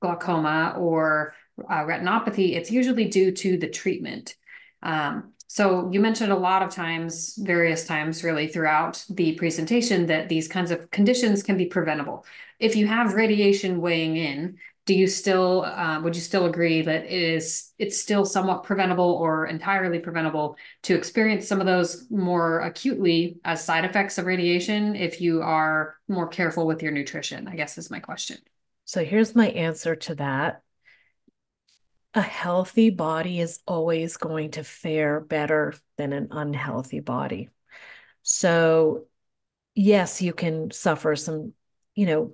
glaucoma or retinopathy, it's usually due to the treatment. So you mentioned a lot of times, various times really throughout the presentation, that these kinds of conditions can be preventable. If you have radiation weighing in, do you still, would you still agree that it's still somewhat preventable or entirely preventable to experience some of those more acutely as side effects of radiation if you are more careful with your nutrition, I guess is my question. So here's my answer to that. A healthy body is always going to fare better than an unhealthy body. So yes, you can suffer some, you know,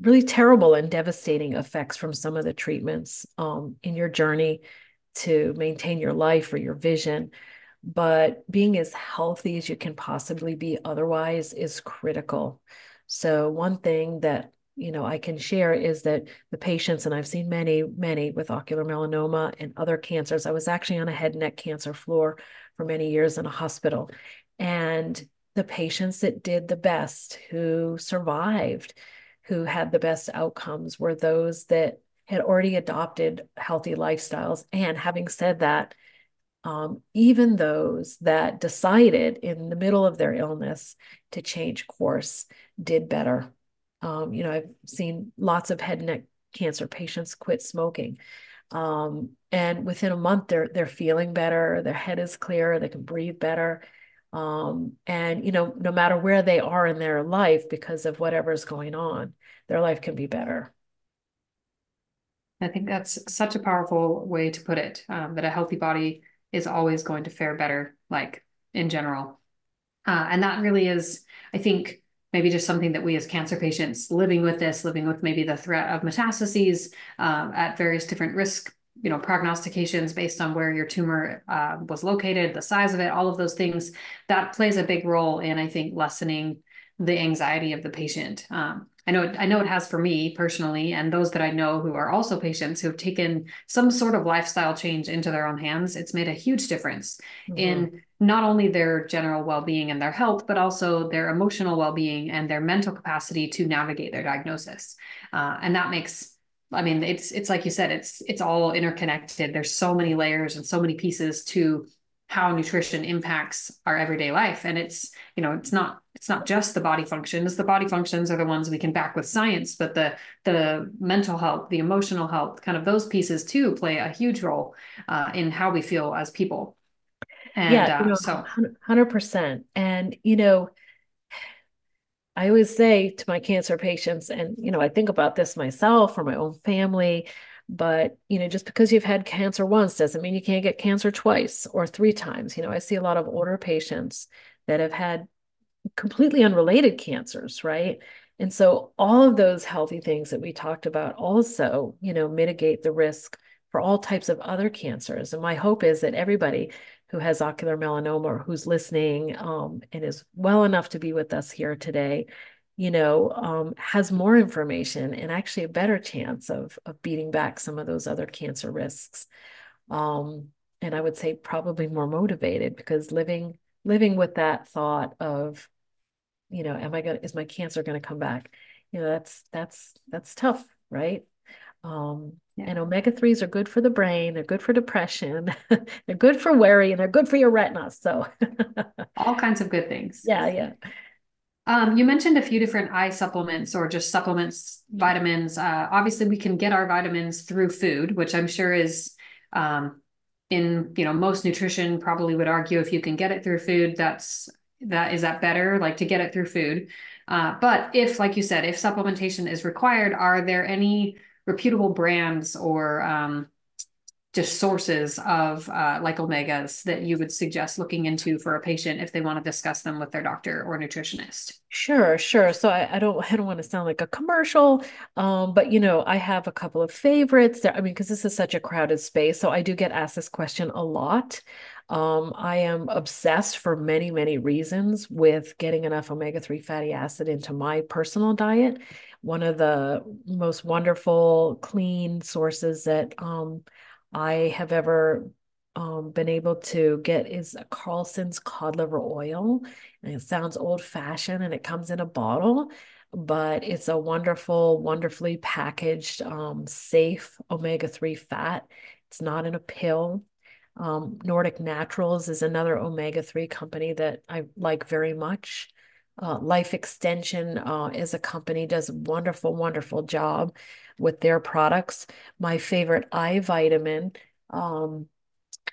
really terrible and devastating effects from some of the treatments in your journey to maintain your life or your vision. But being as healthy as you can possibly be otherwise is critical. So one thing that, you know, I can share is that the patients, and I've seen many, many with ocular melanoma and other cancers. I was actually on a head and neck cancer floor for many years in a hospital. And the patients that did the best, who survived, who had the best outcomes, were those that had already adopted healthy lifestyles. And having said that, even those that decided in the middle of their illness to change course did better. You know, I've seen lots of head and neck cancer patients quit smoking. And within a month, they're feeling better, their head is clearer, they can breathe better. And, you know, no matter where they are in their life, because of whatever's going on, their life can be better. I think that's such a powerful way to put it, that a healthy body is always going to fare better, like in general. And that really is, I think, maybe just something that we as cancer patients living with this, living with maybe the threat of metastases at various different risk, you know, prognostications based on where your tumor was located, the size of it, all of those things, that plays a big role in, I think, lessening the anxiety of the patient. I know it has for me personally, and those that I know who are also patients who have taken some sort of lifestyle change into their own hands, it's made a huge difference mm-hmm. in not only their general well-being and their health, but also their emotional well-being and their mental capacity to navigate their diagnosis. And that makes, I mean, it's like you said, it's all interconnected. There's so many layers and so many pieces to how nutrition impacts our everyday life. And it's, you know, it's not just the body functions. The body functions are the ones we can back with science, but the mental health, the emotional health, kind of those pieces too play a huge role in how we feel as people. And yeah, you know, so 100%. And, you know, I always say to my cancer patients, and, you know, I think about this myself or my own family, but, you know, just because you've had cancer once doesn't mean you can't get cancer twice or three times. You know, I see a lot of older patients that have had completely unrelated cancers, right? And so all of those healthy things that we talked about also, you know, mitigate the risk for all types of other cancers. And my hope is that everybody who has ocular melanoma or who's listening and is well enough to be with us here today, you know, has more information and actually a better chance of beating back some of those other cancer risks. And I would say probably more motivated, because living with that thought of, you know, is my cancer going to come back? You know, that's tough, right? Yeah. And omega-3s are good for the brain. They're good for depression. They're good for worry, and they're good for your retina. So all kinds of good things. Yeah. Yeah. You mentioned a few different eye supplements, or just supplements, vitamins. Obviously we can get our vitamins through food, which I'm sure is, in, you know, most nutrition probably would argue if you can get it through food, is that better, like, to get it through food. But if, like you said, if supplementation is required, are there any reputable brands or just sources of like omegas that you would suggest looking into for a patient if they want to discuss them with their doctor or nutritionist? Sure. So I don't want to sound like a commercial, but, you know, I have a couple of favorites there. I mean, because this is such a crowded space. So I do get asked this question a lot. I am obsessed for many, many reasons with getting enough omega-3 fatty acid into my personal diet. One of the most wonderful, clean sources that I have ever been able to get is a Carlson's cod liver oil. And it sounds old fashioned, and it comes in a bottle, but it's a wonderful, wonderfully packaged, safe omega-3 fat. It's not in a pill. Nordic Naturals is another omega-3 company that I like very much. Life Extension is a company, does a wonderful, wonderful job with their products. My favorite eye vitamin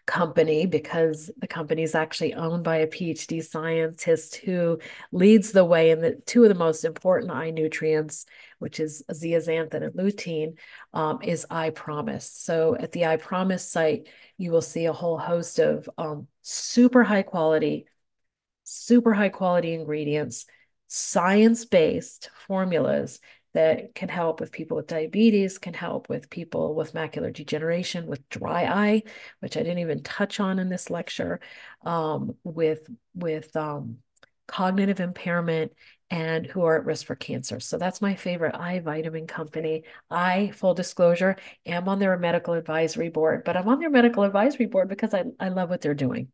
company, because the company is actually owned by a PhD scientist who leads the way in the two of the most important eye nutrients, which is zeaxanthin and lutein, is iPromise. So at the iPromise site, you will see a whole host of super high quality ingredients, science-based formulas that can help with people with diabetes, can help with people with macular degeneration, with dry eye, which I didn't even touch on in this lecture, with cognitive impairment, and who are at risk for cancer. So that's my favorite eye vitamin company. I, full disclosure, am on their medical advisory board, but I'm on their medical advisory board because I love what they're doing.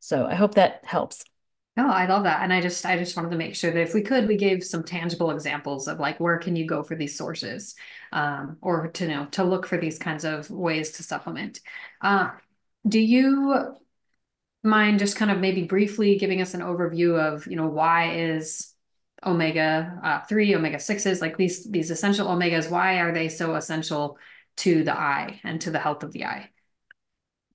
So I hope that helps. No, I love that. And I just wanted to make sure that if we could, we gave some tangible examples of, like, where can you go for these sources, or to know, to look for these kinds of ways to supplement. Do you mind just kind of maybe briefly giving us an overview of, you know, why is omega-3, omega-6s, like these essential omegas, why are they so essential to the eye and to the health of the eye?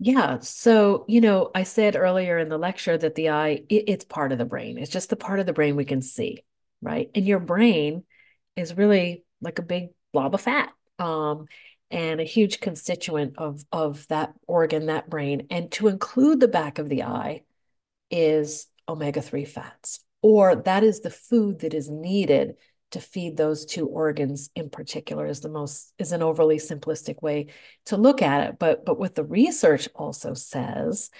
Yeah. So, you know, I said earlier in the lecture that the eye, it's part of the brain. It's just the part of the brain we can see, right? And your brain is really like a big blob of fat, and a huge constituent of that organ, that brain. And to include the back of the eye is omega-3 fats, or that is the food that is needed to feed those two organs in particular, is an overly simplistic way to look at it. But what the research also says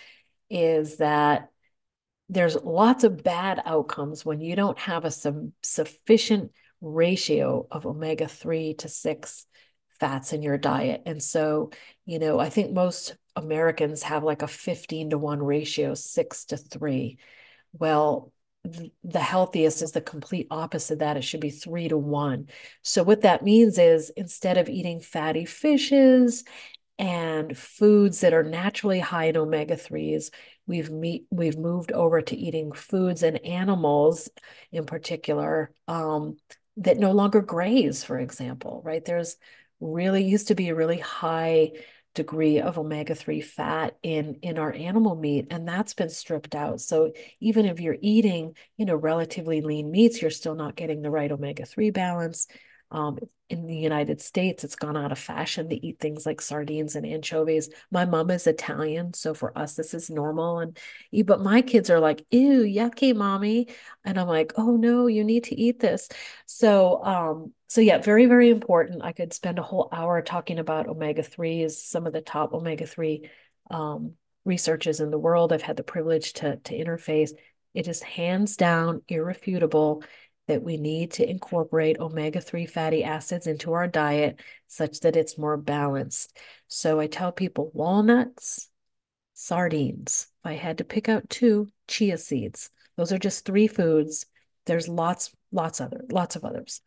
is that there's lots of bad outcomes when you don't have a sufficient ratio of omega-3 to 6 fats in your diet. And so, you know, I think most Americans have like a 15-to-1 ratio, 6 to 3. Well, the healthiest is the complete opposite of that. It should be 3 to 1. So what that means is, instead of eating fatty fishes and foods that are naturally high in omega-3s, we've moved over to eating foods and animals in particular, that no longer graze, for example, right? There's really used to be a really high degree of omega-3 fat in our animal meat, and that's been stripped out. So even if you're eating, you know, relatively lean meats, you're still not getting the right omega-3 balance. In the United States, it's gone out of fashion to eat things like sardines and anchovies. My mom is Italian, so for us, this is normal. But my kids are like, ew, yucky, mommy. And I'm like, oh no, you need to eat this. So yeah, very, very important. I could spend a whole hour talking about omega-3s, some of the top omega-3 researches in the world. I've had the privilege to interface. It is hands down irrefutable that we need to incorporate omega-3 fatty acids into our diet such that it's more balanced. So I tell people walnuts, sardines. If I had to pick out two, chia seeds. Those are just three foods. There's lots of others.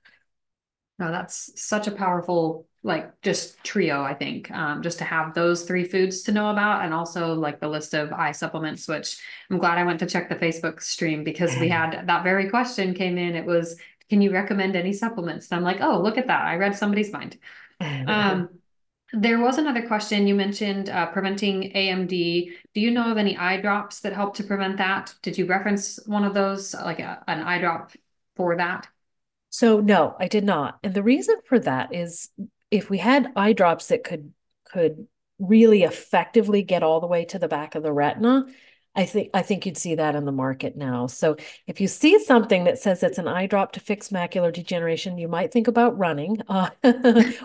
No, that's such a powerful, like, just trio, I think, just to have those three foods to know about. And also like the list of eye supplements, which I'm glad I went to check the Facebook stream because we had that very question came in. It was, can you recommend any supplements? And I'm like, oh, look at that. I read somebody's mind. There was another question. You mentioned preventing AMD. Do you know of any eye drops that help to prevent that? Did you reference one of those, like an eye drop for that? So no, I did not. And the reason for that is, if we had eye drops that could really effectively get all the way to the back of the retina, I think you'd see that in the market now. So if you see something that says it's an eye drop to fix macular degeneration, you might think about running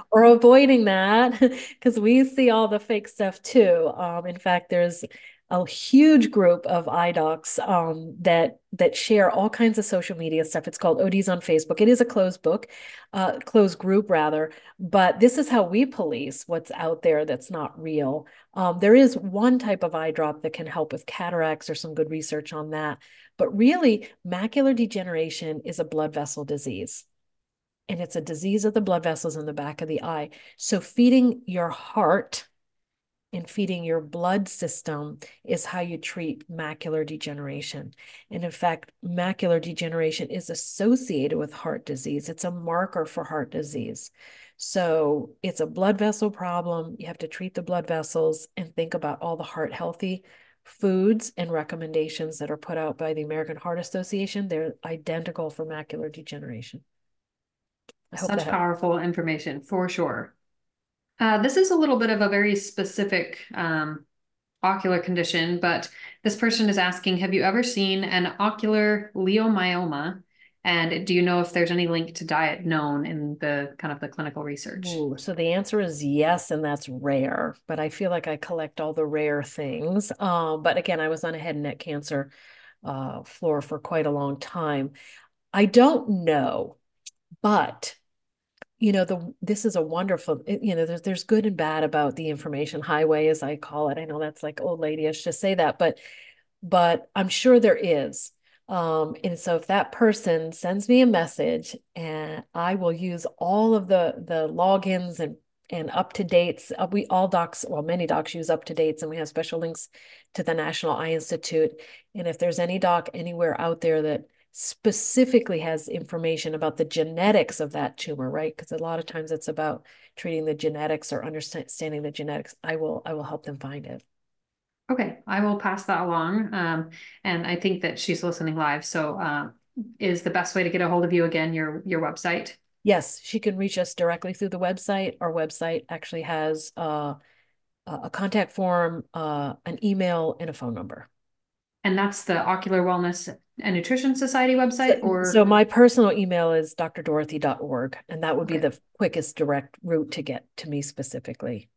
or avoiding that, because we see all the fake stuff too. In fact, there's a huge group of eye docs that share all kinds of social media stuff. It's called ODs on Facebook. It is a closed group rather, but this is how we police what's out there that's not real. There is one type of eye drop that can help with cataracts. There's some good research on that, but really macular degeneration is a blood vessel disease. And it's a disease of the blood vessels in the back of the eye. So feeding your heart and feeding your blood system is how you treat macular degeneration. And in fact, macular degeneration is associated with heart disease. It's a marker for heart disease. So it's a blood vessel problem. You have to treat the blood vessels and think about all the heart healthy foods and recommendations that are put out by the American Heart Association. They're identical for macular degeneration. Such powerful information for sure. This is a little bit of a very specific ocular condition, but this person is asking, have you ever seen an ocular leiomyoma? And do you know if there's any link to diet known in the kind of the clinical research? Ooh, so the answer is yes, and that's rare, but I feel like I collect all the rare things. But again, I was on a head and neck cancer floor for quite a long time. I don't know, but you know, this is a wonderful, you know, there's good and bad about the information highway, as I call it. I know that's like old ladyish to say that, but I'm sure there is. And so if that person sends me a message, and I will use all of the logins and UpToDates. We all docs, well, many docs use UpToDates, and we have special links to the National Eye Institute. And if there's any doc anywhere out there that specifically has information about the genetics of that tumor, right? Because a lot of times it's about treating the genetics or understanding the genetics. I will help them find it. Okay. I will pass that along. And I think that she's listening live. So is the best way to get a hold of you again, your website? Yes. She can reach us directly through the website. Our website actually has a contact form, an email, and a phone number. And that's the Ocular Wellness and Nutrition Society website? So my personal email is drdorothy.org, and that would be the quickest direct route to get to me specifically.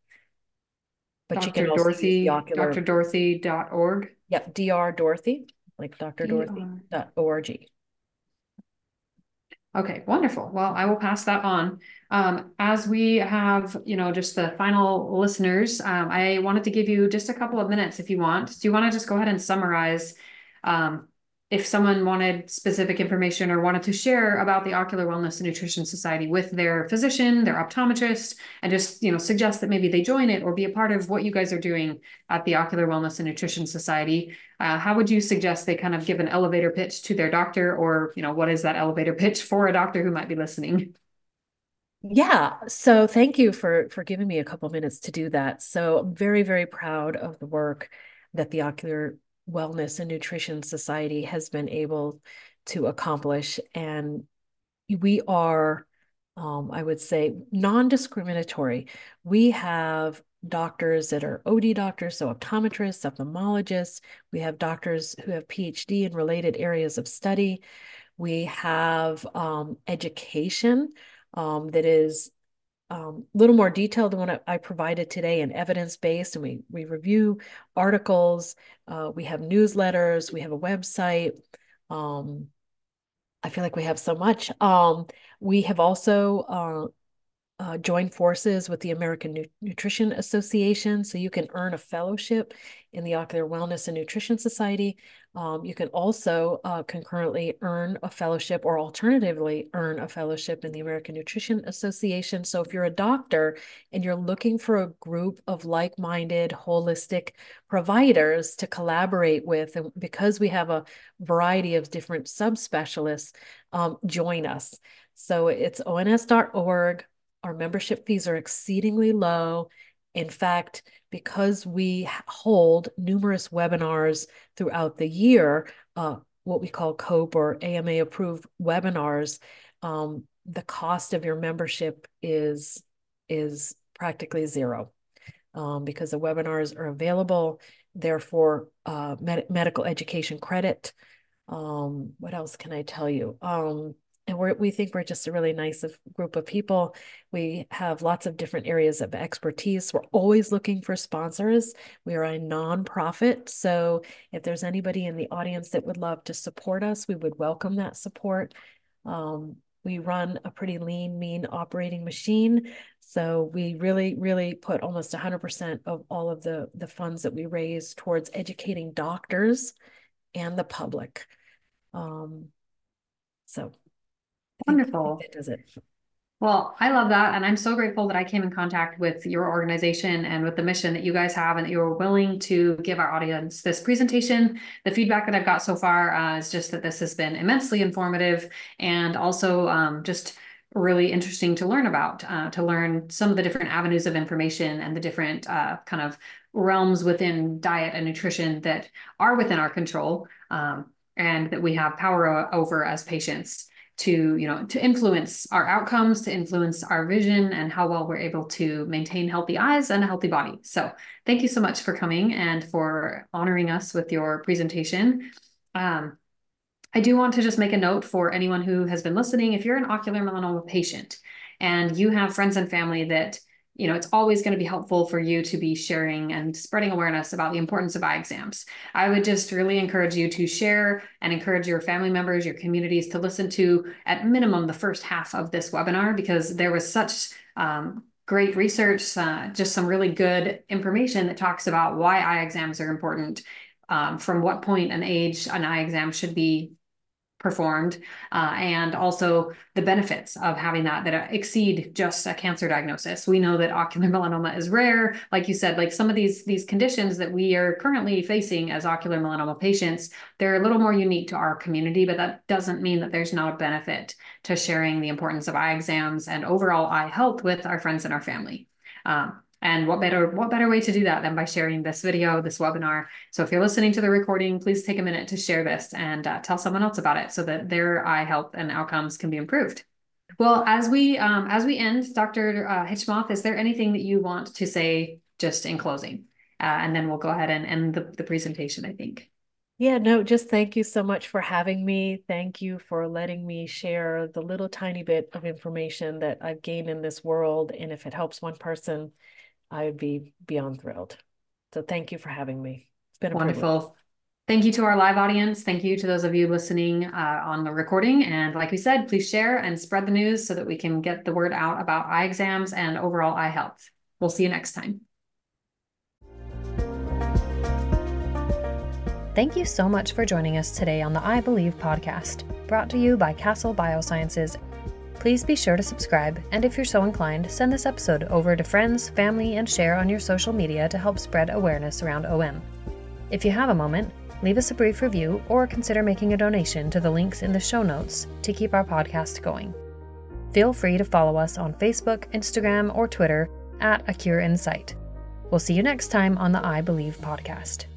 But you can also use the ocular... drdorothy.org? Yep, drdorothy, like drdorothy.org. Okay, wonderful. Well, I will pass that on. As we have, you know, just the final listeners, I wanted to give you just a couple of minutes if you want. Do you want to just go ahead and summarize if someone wanted specific information or wanted to share about the Ocular Wellness and Nutrition Society with their physician, their optometrist, and just, you know, suggest that maybe they join it or be a part of what you guys are doing at the Ocular Wellness and Nutrition Society? How would you suggest they kind of give an elevator pitch to their doctor, or, you know, what is that elevator pitch for a doctor who might be listening? Yeah. So thank you for giving me a couple minutes to do that. So I'm very, very proud of the work that the Ocular Wellness and Nutrition Society has been able to accomplish. And we are I would say, non-discriminatory. We have doctors that are OD doctors, so optometrists, ophthalmologists. We have doctors who have PhD in related areas of study. We have education that is a little more detailed than what I provided today, and evidence-based, and we review articles. We have newsletters. We have a website. I feel like we have so much. We have also joined forces with the American Nutrition Association, so you can earn a fellowship in the Ocular Wellness and Nutrition Society. You can also concurrently earn a fellowship, or alternatively earn a fellowship in the American Nutrition Association. So if you're a doctor and you're looking for a group of like-minded, holistic providers to collaborate with, and because we have a variety of different subspecialists, join us. So it's ons.org. Our membership fees are exceedingly low. In fact, because we hold numerous webinars throughout the year, what we call COPE or AMA-approved webinars, the cost of your membership is practically zero because the webinars are available, therefore medical education credit. What else can I tell you? And we think we're just a really nice group of people. We have lots of different areas of expertise. We're always looking for sponsors. We are a nonprofit. So if there's anybody in the audience that would love to support us, we would welcome that support. We run a pretty lean, mean operating machine. So we really, really put almost 100% of all of the funds that we raise towards educating doctors and the public. Wonderful. That does it. Well, I love that. And I'm so grateful that I came in contact with your organization and with the mission that you guys have, and that you were willing to give our audience this presentation. The feedback that I've got so far is just that this has been immensely informative, and also just really interesting to learn about, to learn some of the different avenues of information and the different kind of realms within diet and nutrition that are within our control, and that we have power over as patients, to, you know, to influence our outcomes, to influence our vision, and how well we're able to maintain healthy eyes and a healthy body. So thank you so much for coming and for honoring us with your presentation. I do want to just make a note for anyone who has been listening. If you're an ocular melanoma patient and you have friends and family that, you know, it's always going to be helpful for you to be sharing and spreading awareness about the importance of eye exams. I would just really encourage you to share and encourage your family members, your communities to listen to at minimum the first half of this webinar, because there was such great research, just some really good information that talks about why eye exams are important, from what point and age an eye exam should be performed, and also the benefits of having that exceed just a cancer diagnosis. We know that ocular melanoma is rare. Like you said, like some of these conditions that we are currently facing as ocular melanoma patients, they're a little more unique to our community, but that doesn't mean that there's not a benefit to sharing the importance of eye exams and overall eye health with our friends and our family. And what better way to do that than by sharing this video, this webinar. So if you're listening to the recording, please take a minute to share this and tell someone else about it so that their eye health and outcomes can be improved. Well, as we end, Dr. Hitchmoth, is there anything that you want to say just in closing? And then we'll go ahead and end the presentation, I think. Yeah, no, just thank you so much for having me. Thank you for letting me share the little tiny bit of information that I've gained in this world. And if it helps one person, I would be beyond thrilled. So thank you for having me. It's been a wonderful privilege. Thank you to our live audience. Thank you to those of you listening on the recording. And like we said, please share and spread the news so that we can get the word out about eye exams and overall eye health. We'll see you next time. Thank you so much for joining us today on the I Believe podcast, brought to you by Castle Biosciences. Please be sure to subscribe, and if you're so inclined, send this episode over to friends, family, and share on your social media to help spread awareness around OM. If you have a moment, leave us a brief review or consider making a donation to the links in the show notes to keep our podcast going. Feel free to follow us on Facebook, Instagram, or Twitter at A Cure in Sight. We'll see you next time on the I Believe podcast.